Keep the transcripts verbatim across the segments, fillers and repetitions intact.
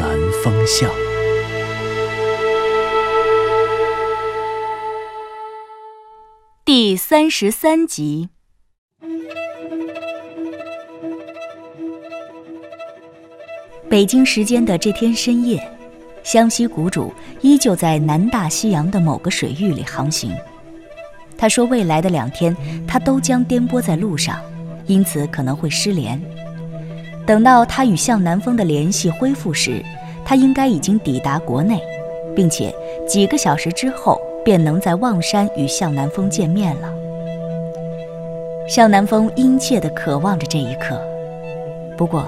南风向》。第三十三集。北京时间的这天深夜，湘西谷主依旧在南大西洋的某个水域里航行。他说未来的两天他都将颠簸在路上，因此可能会失联。等到他与向南风的联系恢复时，他应该已经抵达国内，并且几个小时之后便能在望山与向南风见面了。向南风殷切地渴望着这一刻。不过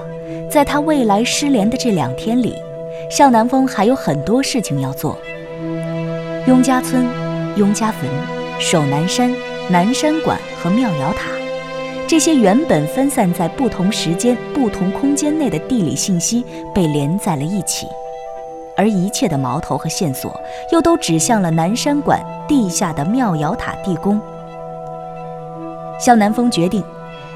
在他未来失联的这两天里，向南风还有很多事情要做。雍家村、雍家坟、首南山、南山馆和庙瑶塔，这些原本分散在不同时间、不同空间内的地理信息被连在了一起，而一切的矛头和线索又都指向了南山馆地下的庙瑶塔地宫。向南风决定，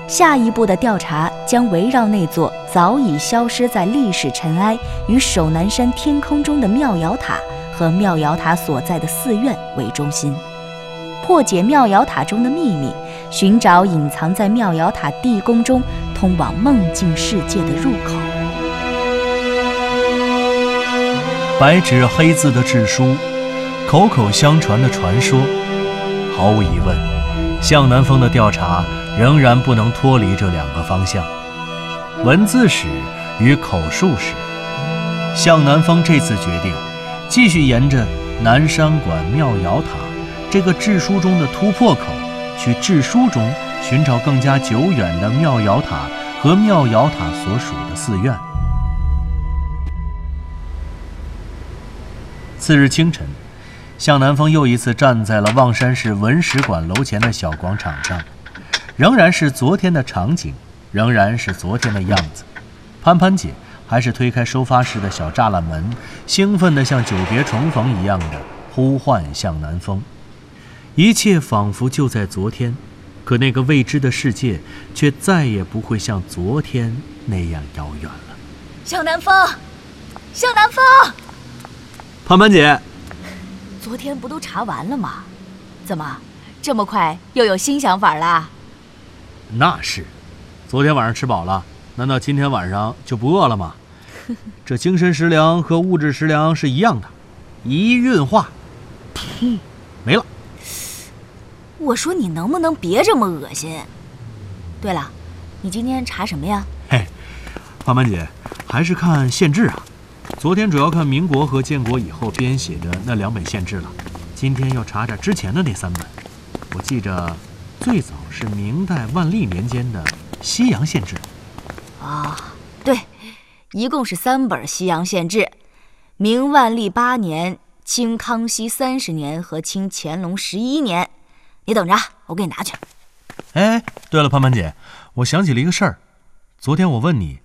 下一步的调查将围绕那座早已消失在历史尘埃与首南山天空中的庙瑶塔和庙瑶塔所在的寺院为中心，破解庙瑶塔中的秘密，寻找隐藏在庙瑶塔地宫中通往梦境世界的入口。白纸黑字的制书，口口相传的传说，毫无疑问，向南风的调查仍然不能脱离这两个方向，文字史与口述史。向南风这次决定继续沿着南山馆庙瑶塔这个志书中的突破口，去志书中寻找更加久远的庙瑶塔和庙瑶塔所属的寺院。次日清晨，向南风又一次站在了望山市文史馆楼前的小广场上，仍然是昨天的场景，仍然是昨天的样子。潘潘姐还是推开收发室的小栅栏门，兴奋地像久别重逢一样的呼唤向南风。一切仿佛就在昨天，可那个未知的世界却再也不会像昨天那样遥远了。向南风，向南风！潘潘姐，昨天不都查完了吗？怎么这么快又有新想法啦？那是，昨天晚上吃饱了，难道今天晚上就不饿了吗？这精神食粮和物质食粮是一样的，一运化，没了。我说你能不能别这么恶心？对了，你今天查什么呀？嘿，潘潘姐，还是看县志啊。昨天主要看民国和建国以后编写的那两本县志了，今天要查查之前的那三本。我记着，最早是明代万历年间的西洋县志。啊、哦，对，一共是三本西洋县志，明万历八年、清康熙三十年和清乾隆十一年。你等着，我给你拿去。哎，对了，潘潘姐，我想起了一个事儿。昨天我问你，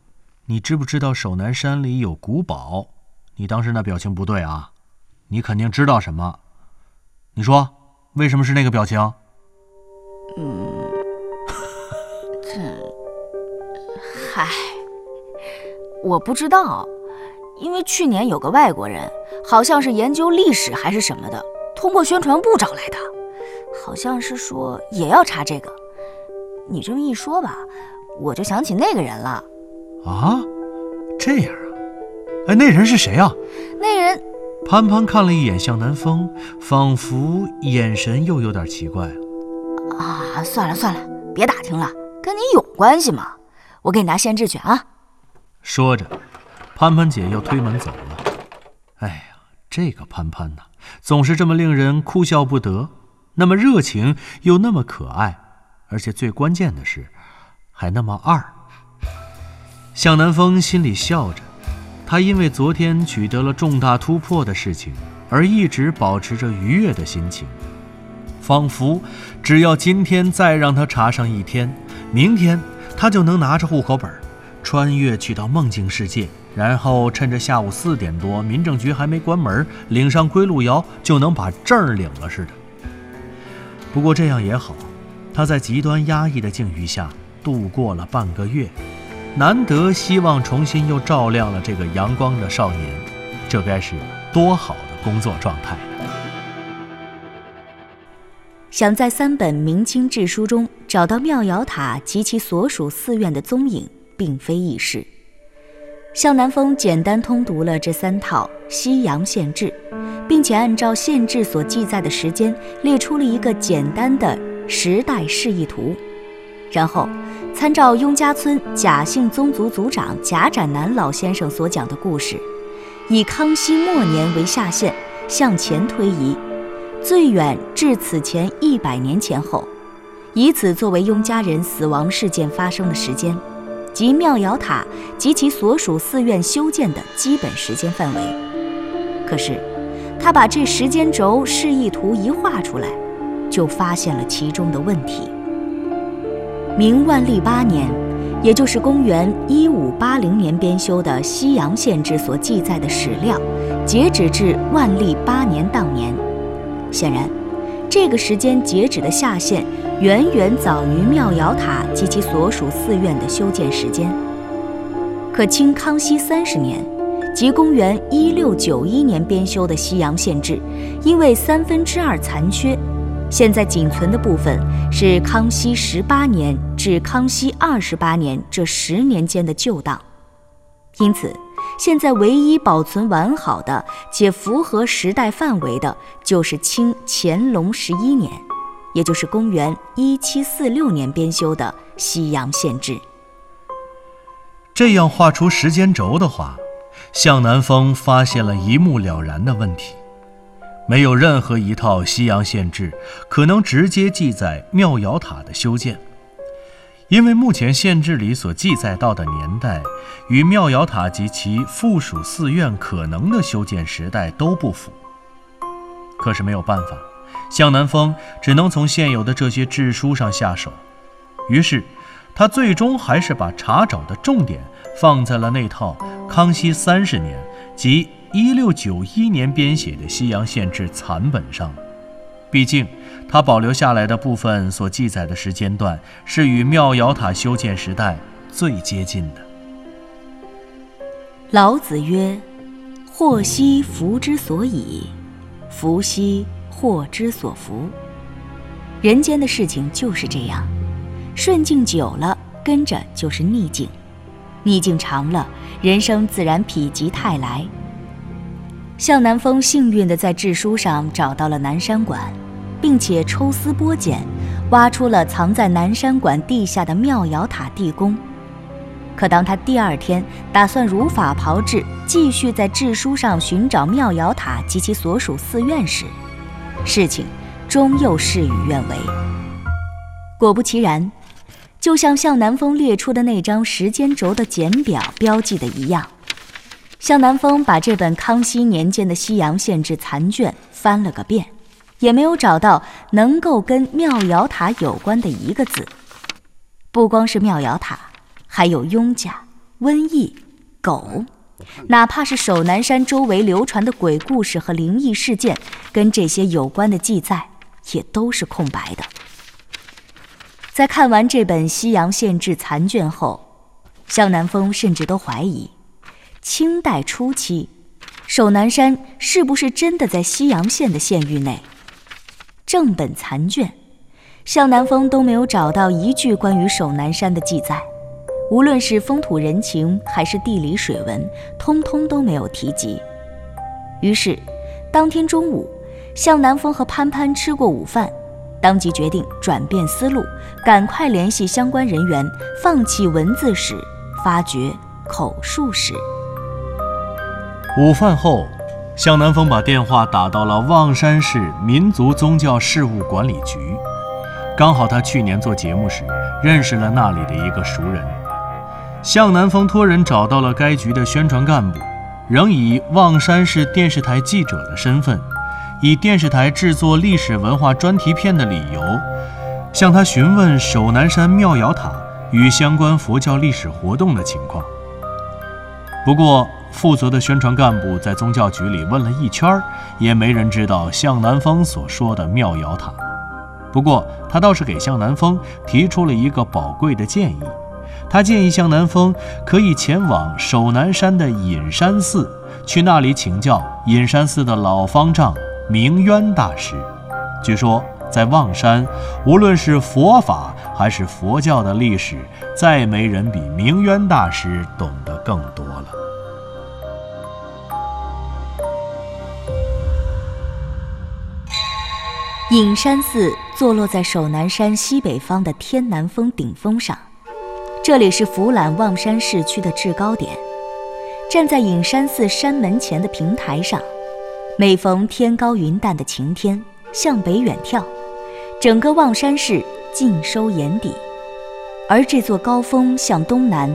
你知不知道首南山里有古堡？你当时那表情不对啊，你肯定知道什么。你说为什么是那个表情？嗯，这，嗨，我不知道，因为去年有个外国人，好像是研究历史还是什么的，通过宣传部找来的，好像是说也要查这个。你这么一说吧，我就想起那个人了。啊，这样啊？哎，那人是谁啊？那人……潘潘看了一眼向南风，仿佛眼神又有点奇怪了。啊，算了算了，别打听了，跟你有关系吗？我给你拿县志去啊。说着，潘潘姐又推门走了。哎呀，这个潘潘呐、啊，总是这么令人哭笑不得，那么热情又那么可爱，而且最关键的是，还那么二。向南风心里笑着，他因为昨天取得了重大突破的事情而一直保持着愉悦的心情，仿佛只要今天再让他查上一天，明天他就能拿着户口本穿越去到梦境世界，然后趁着下午四点多民政局还没关门，领上归路遥就能把证领了似的。不过这样也好，他在极端压抑的境遇下度过了半个月，难得希望重新又照亮了这个阳光的少年，这该是多好工作状态。想在三本明清志书中找到庙瑶塔及其所属寺院的踪影，并非易事。向南风简单通读了这三套西洋县志，并且按照县志所记载的时间列出了一个简单的时代示意图，然后参照雍家村贾姓宗族族长贾展南老先生所讲的故事，以康熙末年为下限向前推移，最远至此前一百年前后，以此作为雍家人死亡事件发生的时间及庙瑶塔及其所属寺院修建的基本时间范围。可是他把这时间轴示意图一画出来，就发现了其中的问题。明万历八年，也就是公元一五八零年编修的西洋县志所记载的史料，截止至万历八年当年。显然，这个时间截止的下限远远早于庙瑶塔及其所属寺院的修建时间。可清康熙三十年，即公元一六九一年编修的西洋县志，因为三分之二残缺。现在仅存的部分是康熙十八年至康熙二十八年这十年间的旧档，因此，现在唯一保存完好的且符合时代范围的，就是清乾隆十一年，也就是公元一七四六年编修的《西洋县志》。这样画出时间轴的话，向南风发现了一目了然的问题。没有任何一套西洋县志可能直接记载庙瑶塔的修建，因为目前县志里所记载到的年代与庙瑶塔及其附属寺院可能的修建时代都不符。可是没有办法，向南风只能从现有的这些志书上下手，于是他最终还是把查找的重点放在了那套康熙三十年即一六九一年编写的西洋县志残本上，毕竟它保留下来的部分所记载的时间段是与庙瑶塔修建时代最接近的。老子曰：“祸兮福之所倚，福兮祸之所伏。”人间的事情就是这样，顺境久了，跟着就是逆境；逆境长了，人生自然否极泰来。向南风幸运地在志书上找到了南山馆，并且抽丝剥茧，挖出了藏在南山馆地下的庙瑶塔地宫。可当他第二天打算如法炮制，继续在志书上寻找庙瑶塔及其所属寺院时，事情终又事与愿违。果不其然，就像向南风列出的那张时间轴的简表标记的一样，向南风把这本康熙年间的西洋县志残卷翻了个遍，也没有找到能够跟庙瑶塔有关的一个字。不光是庙瑶塔，还有雍家、瘟疫、狗，哪怕是首南山周围流传的鬼故事和灵异事件，跟这些有关的记载也都是空白的。在看完这本西洋县志残卷后，向南风甚至都怀疑清代初期，首南山是不是真的在西洋县的县域内？正本残卷，向南风都没有找到一句关于首南山的记载，无论是风土人情还是地理水文，通通都没有提及。于是，当天中午，向南风和潘潘吃过午饭，当即决定转变思路，赶快联系相关人员，放弃文字史，发掘口述史。午饭后，向南风把电话打到了望山市民族宗教事务管理局，刚好他去年做节目时认识了那里的一个熟人。向南风托人找到了该局的宣传干部，仍以望山市电视台记者的身份，以电视台制作历史文化专题片的理由，向他询问首南山庙窑塔与相关佛教历史活动的情况。不过负责的宣传干部在宗教局里问了一圈，也没人知道向南风所说的庙窑塔。不过他倒是给向南风提出了一个宝贵的建议，他建议向南风可以前往首南山的隐山寺，去那里请教隐山寺的老方丈明渊大师。据说在望山，无论是佛法还是佛教的历史，再没人比明渊大师懂得更多了。隐山寺坐落在首南山西北方的天南峰顶峰上，这里是俯览望山市区的制高点。站在隐山寺山门前的平台上，每逢天高云淡的晴天，向北远眺，整个望山市尽收眼底。而这座高峰向东南，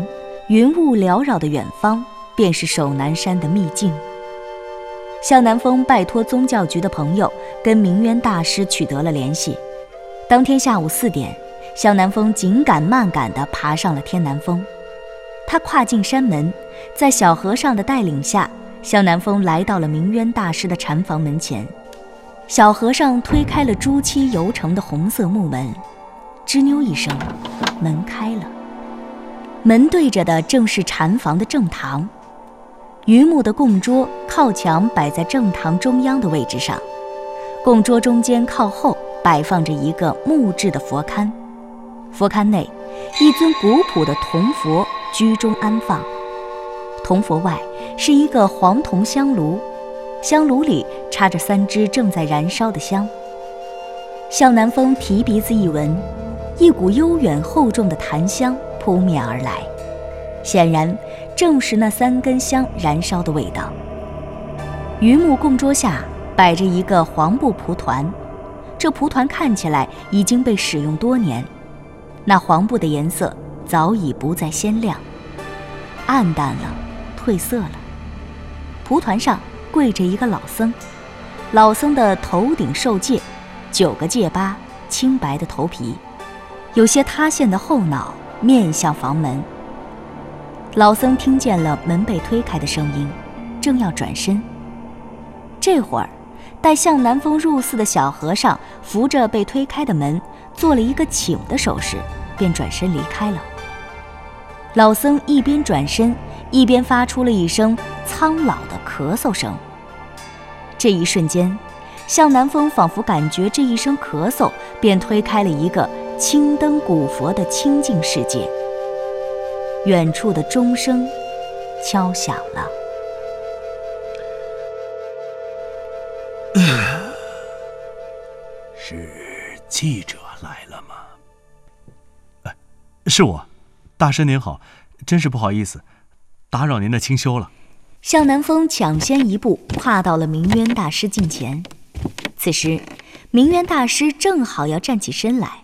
云雾缭绕的远方便是首南山的秘境。向南风拜托宗教局的朋友跟明渊大师取得了联系。当天下午四点，向南风紧赶慢赶地爬上了天南峰。他跨进山门，在小和尚的带领下，向南风来到了明渊大师的禅房门前。小和尚推开了朱漆油成的红色木门，吱扭一声，门开了。门对着的正是禅房的正堂，榆木的供桌靠墙摆在正堂中央的位置上，供桌中间靠后摆放着一个木质的佛龛，佛龛内一尊古朴的铜佛居中安放，铜佛外是一个黄铜香炉，香炉里插着三支正在燃烧的香。向南风提鼻子一闻，一股悠远厚重的檀香扑面而来，显然正是那三根香燃烧的味道。榆木供桌下摆着一个黄布蒲团，这蒲团看起来已经被使用多年，那黄布的颜色早已不再鲜亮，暗淡了，褪色了。蒲团上跪着一个老僧，老僧的头顶受戒，九个戒疤，清白的头皮，有些塌陷的后脑，面向房门。老僧听见了门被推开的声音，正要转身，这会儿带向南风入寺的小和尚扶着被推开的门，做了一个请的手势，便转身离开了。老僧一边转身，一边发出了一声苍老的咳嗽声。这一瞬间，向南风仿佛感觉这一声咳嗽便推开了一个青灯古佛的清净世界。远处的钟声敲响了。是记者来了吗？是我，大师您好，真是不好意思，打扰您的清修了。向南风抢先一步跨到了明渊大师近前，此时明渊大师正好要站起身来，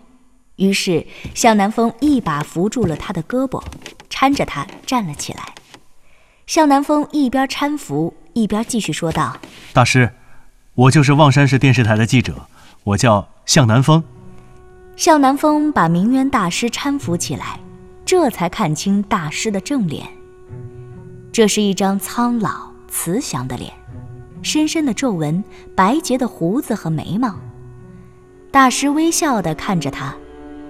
于是向南风一把扶住了他的胳膊，搀着他站了起来。向南风一边搀扶一边继续说道：“大师，我就是望山市电视台的记者，我叫向南风。”向南风把明渊大师搀扶起来，这才看清大师的正脸。这是一张苍老慈祥的脸，深深的皱纹，白洁的胡子和眉毛。大师微笑地看着他，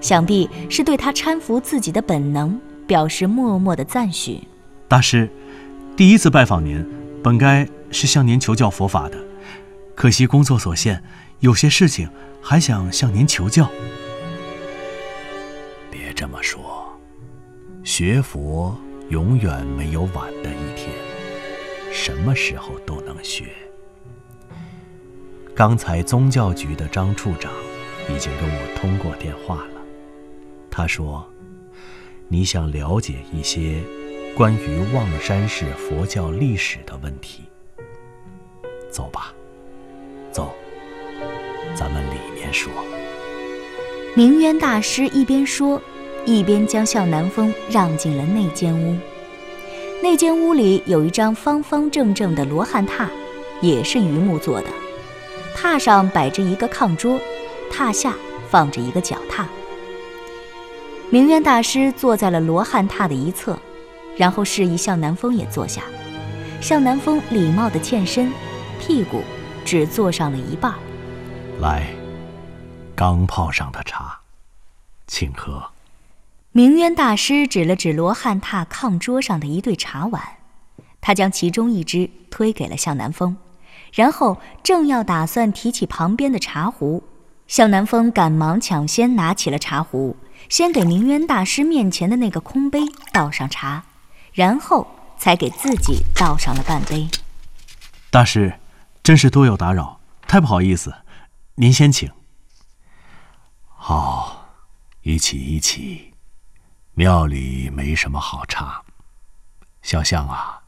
想必是对他搀扶自己的本能表示默默的赞许。大师，第一次拜访您，本该是向您求教佛法的，可惜工作所限，有些事情还想向您求教。别这么说，学佛永远没有晚的一天，什么时候都能学。刚才宗教局的张处长已经跟我通过电话了，他说你想了解一些关于望山市佛教历史的问题。走吧，走，咱们里面说。明渊大师一边说，一边将向南风让进了那间屋。那间屋里有一张方方正正的罗汉榻，也是榆木做的，榻上摆着一个炕桌，榻下放着一个脚踏。明渊大师坐在了罗汉榻的一侧，然后示意向南风也坐下。向南风礼貌地欠身，屁股只坐上了一半。来，刚泡上的茶，请喝。明渊大师指了指罗汉榻炕桌上的一对茶碗，他将其中一只推给了向南风，然后正要打算提起旁边的茶壶，向南风赶忙抢先拿起了茶壶，先给明渊大师面前的那个空杯倒上茶，然后才给自己倒上了半杯。大师，真是多有打扰，太不好意思，您先请。好，一起一起，庙里没什么好茶。小象啊，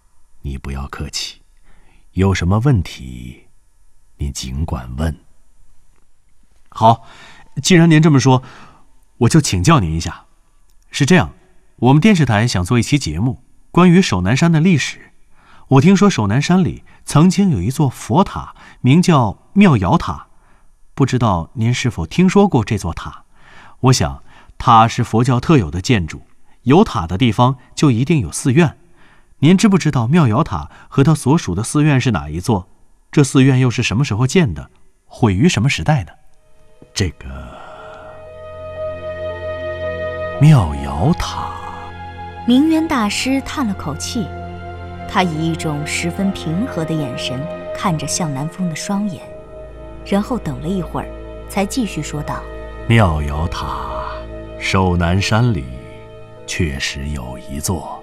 你不要客气，有什么问题，你尽管问。好，既然您这么说，我就请教您一下。是这样，我们电视台想做一期节目，关于首南山的历史。我听说首南山里曾经有一座佛塔，名叫妙瑶塔，不知道您是否听说过这座塔？我想它是佛教特有的建筑，有塔的地方就一定有寺院。您知不知道妙瑶塔和它所属的寺院是哪一座？这寺院又是什么时候建的？毁于什么时代呢？这个妙瑶塔，明渊大师叹了口气，他以一种十分平和的眼神看着向南风的双眼，然后等了一会儿，才继续说道：“妙瑶塔，首南山里确实有一座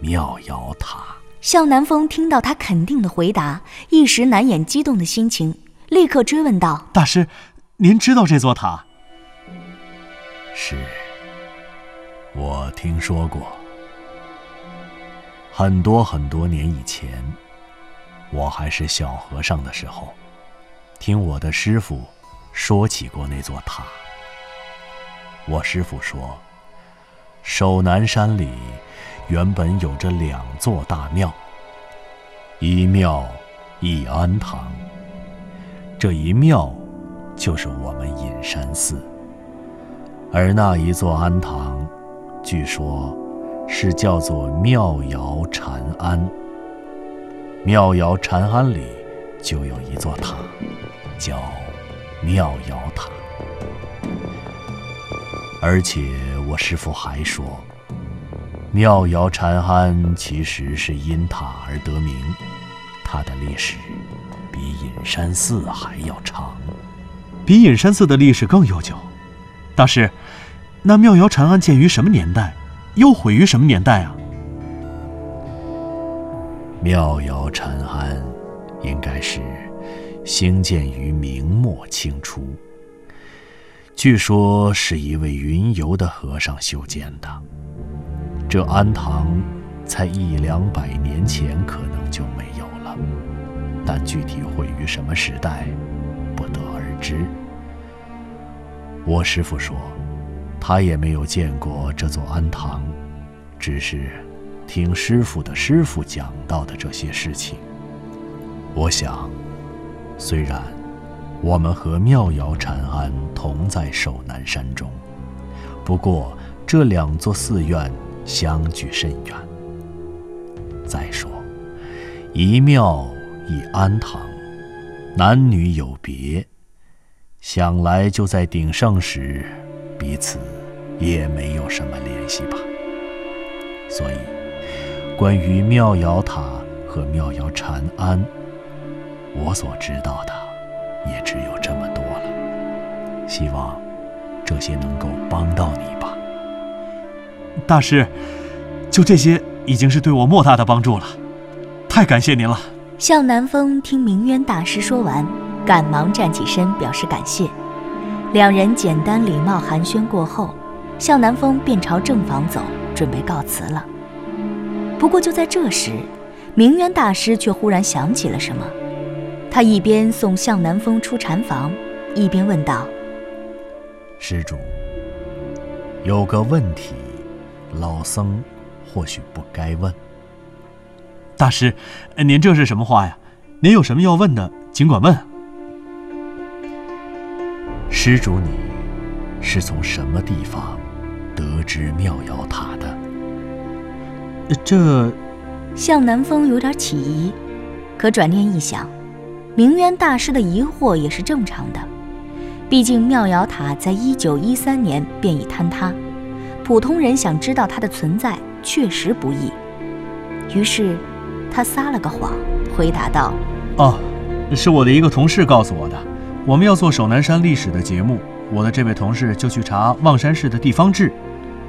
妙瑶塔。”向南风听到他肯定的回答，一时难掩激动的心情，立刻追问道：“大师，您知道这座塔？”“是，我听说过。很多很多年以前，我还是小和尚的时候，听我的师父说起过那座塔。我师父说，首南山里原本有着两座大庙，一庙一庵堂。这一庙就是我们隐山寺，而那一座庵堂，据说是叫做妙瑶禅庵。妙瑶禅庵里就有一座塔，叫妙瑶塔。而且我师父还说，妙瑶禅庵其实是因塔而得名，它的历史比隐山寺还要长。比隐山寺的历史更悠久。大师，那妙瑶禅庵建于什么年代，又毁于什么年代啊？妙瑶禅庵应该是兴建于明末清初，据说是一位云游的和尚修建的。这庵堂才一两百年前可能就没有了，但具体毁于什么时代不得而知。我师父说，他也没有见过这座庵堂，只是听师父的师父讲到的这些事情。我想，虽然我们和妙瑶禅庵同在首南山中，不过这两座寺院相距甚远。再说，一庙一庵堂，男女有别，想来就在鼎盛时彼此也没有什么联系吧。所以关于妙瑶塔和妙瑶禅庵，我所知道的也只有这么多了，希望这些能够帮到你吧。大师，就这些已经是对我莫大的帮助了，太感谢您了。向南风听明渊大师说完，赶忙站起身表示感谢。两人简单礼貌寒暄过后，向南风便朝正房走，准备告辞了。不过就在这时，明渊大师却忽然想起了什么，他一边送向南风出禅房，一边问道：“施主，有个问题，老僧或许不该问。”大师，您这是什么话呀？您有什么要问的，尽管问。施主，你是从什么地方得知妙瑶塔的？这……向南风有点起疑，可转念一想，明渊大师的疑惑也是正常的。毕竟妙瑶塔在一九一三年便已坍塌，普通人想知道它的存在确实不易。于是，他撒了个谎，回答道：“哦，是我的一个同事告诉我的。我们要做守南山历史的节目，我的这位同事就去查望山市的地方志，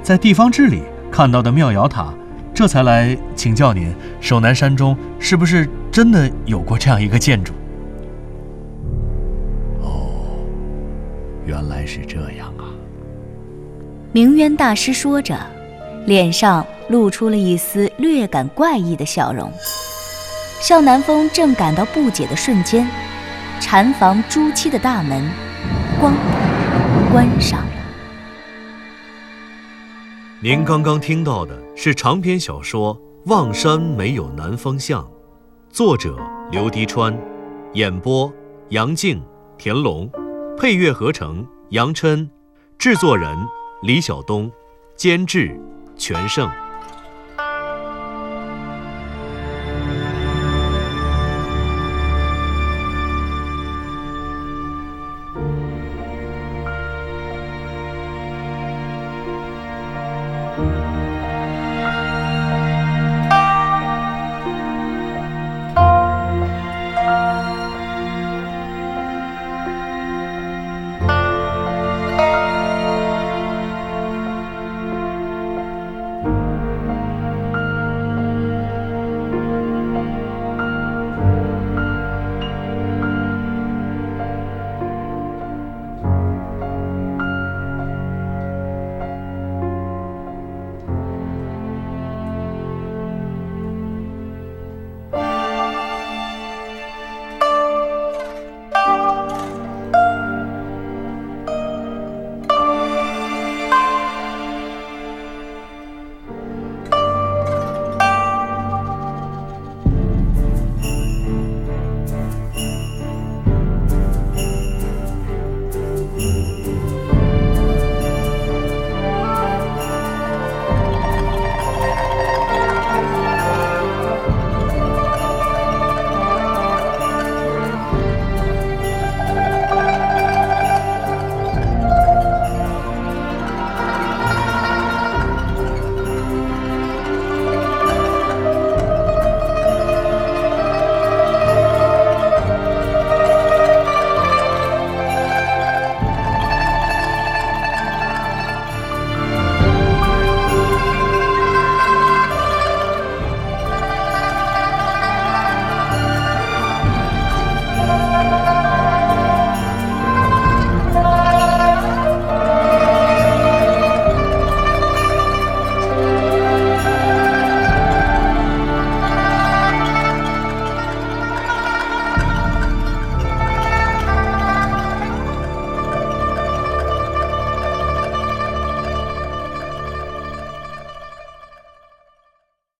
在地方志里看到的妙瑶塔。”这才来请教您，守南山中是不是真的有过这样一个建筑？哦，原来是这样啊！明渊大师说着，脸上露出了一丝略感怪异的笑容。向南风正感到不解的瞬间，禅房朱漆的大门“咣”关上了。您刚刚听到的是长篇小说《望山没有南方向》，作者刘迪川，演播杨静、田龙，配乐合成杨琛，制作人李晓东，监制全胜。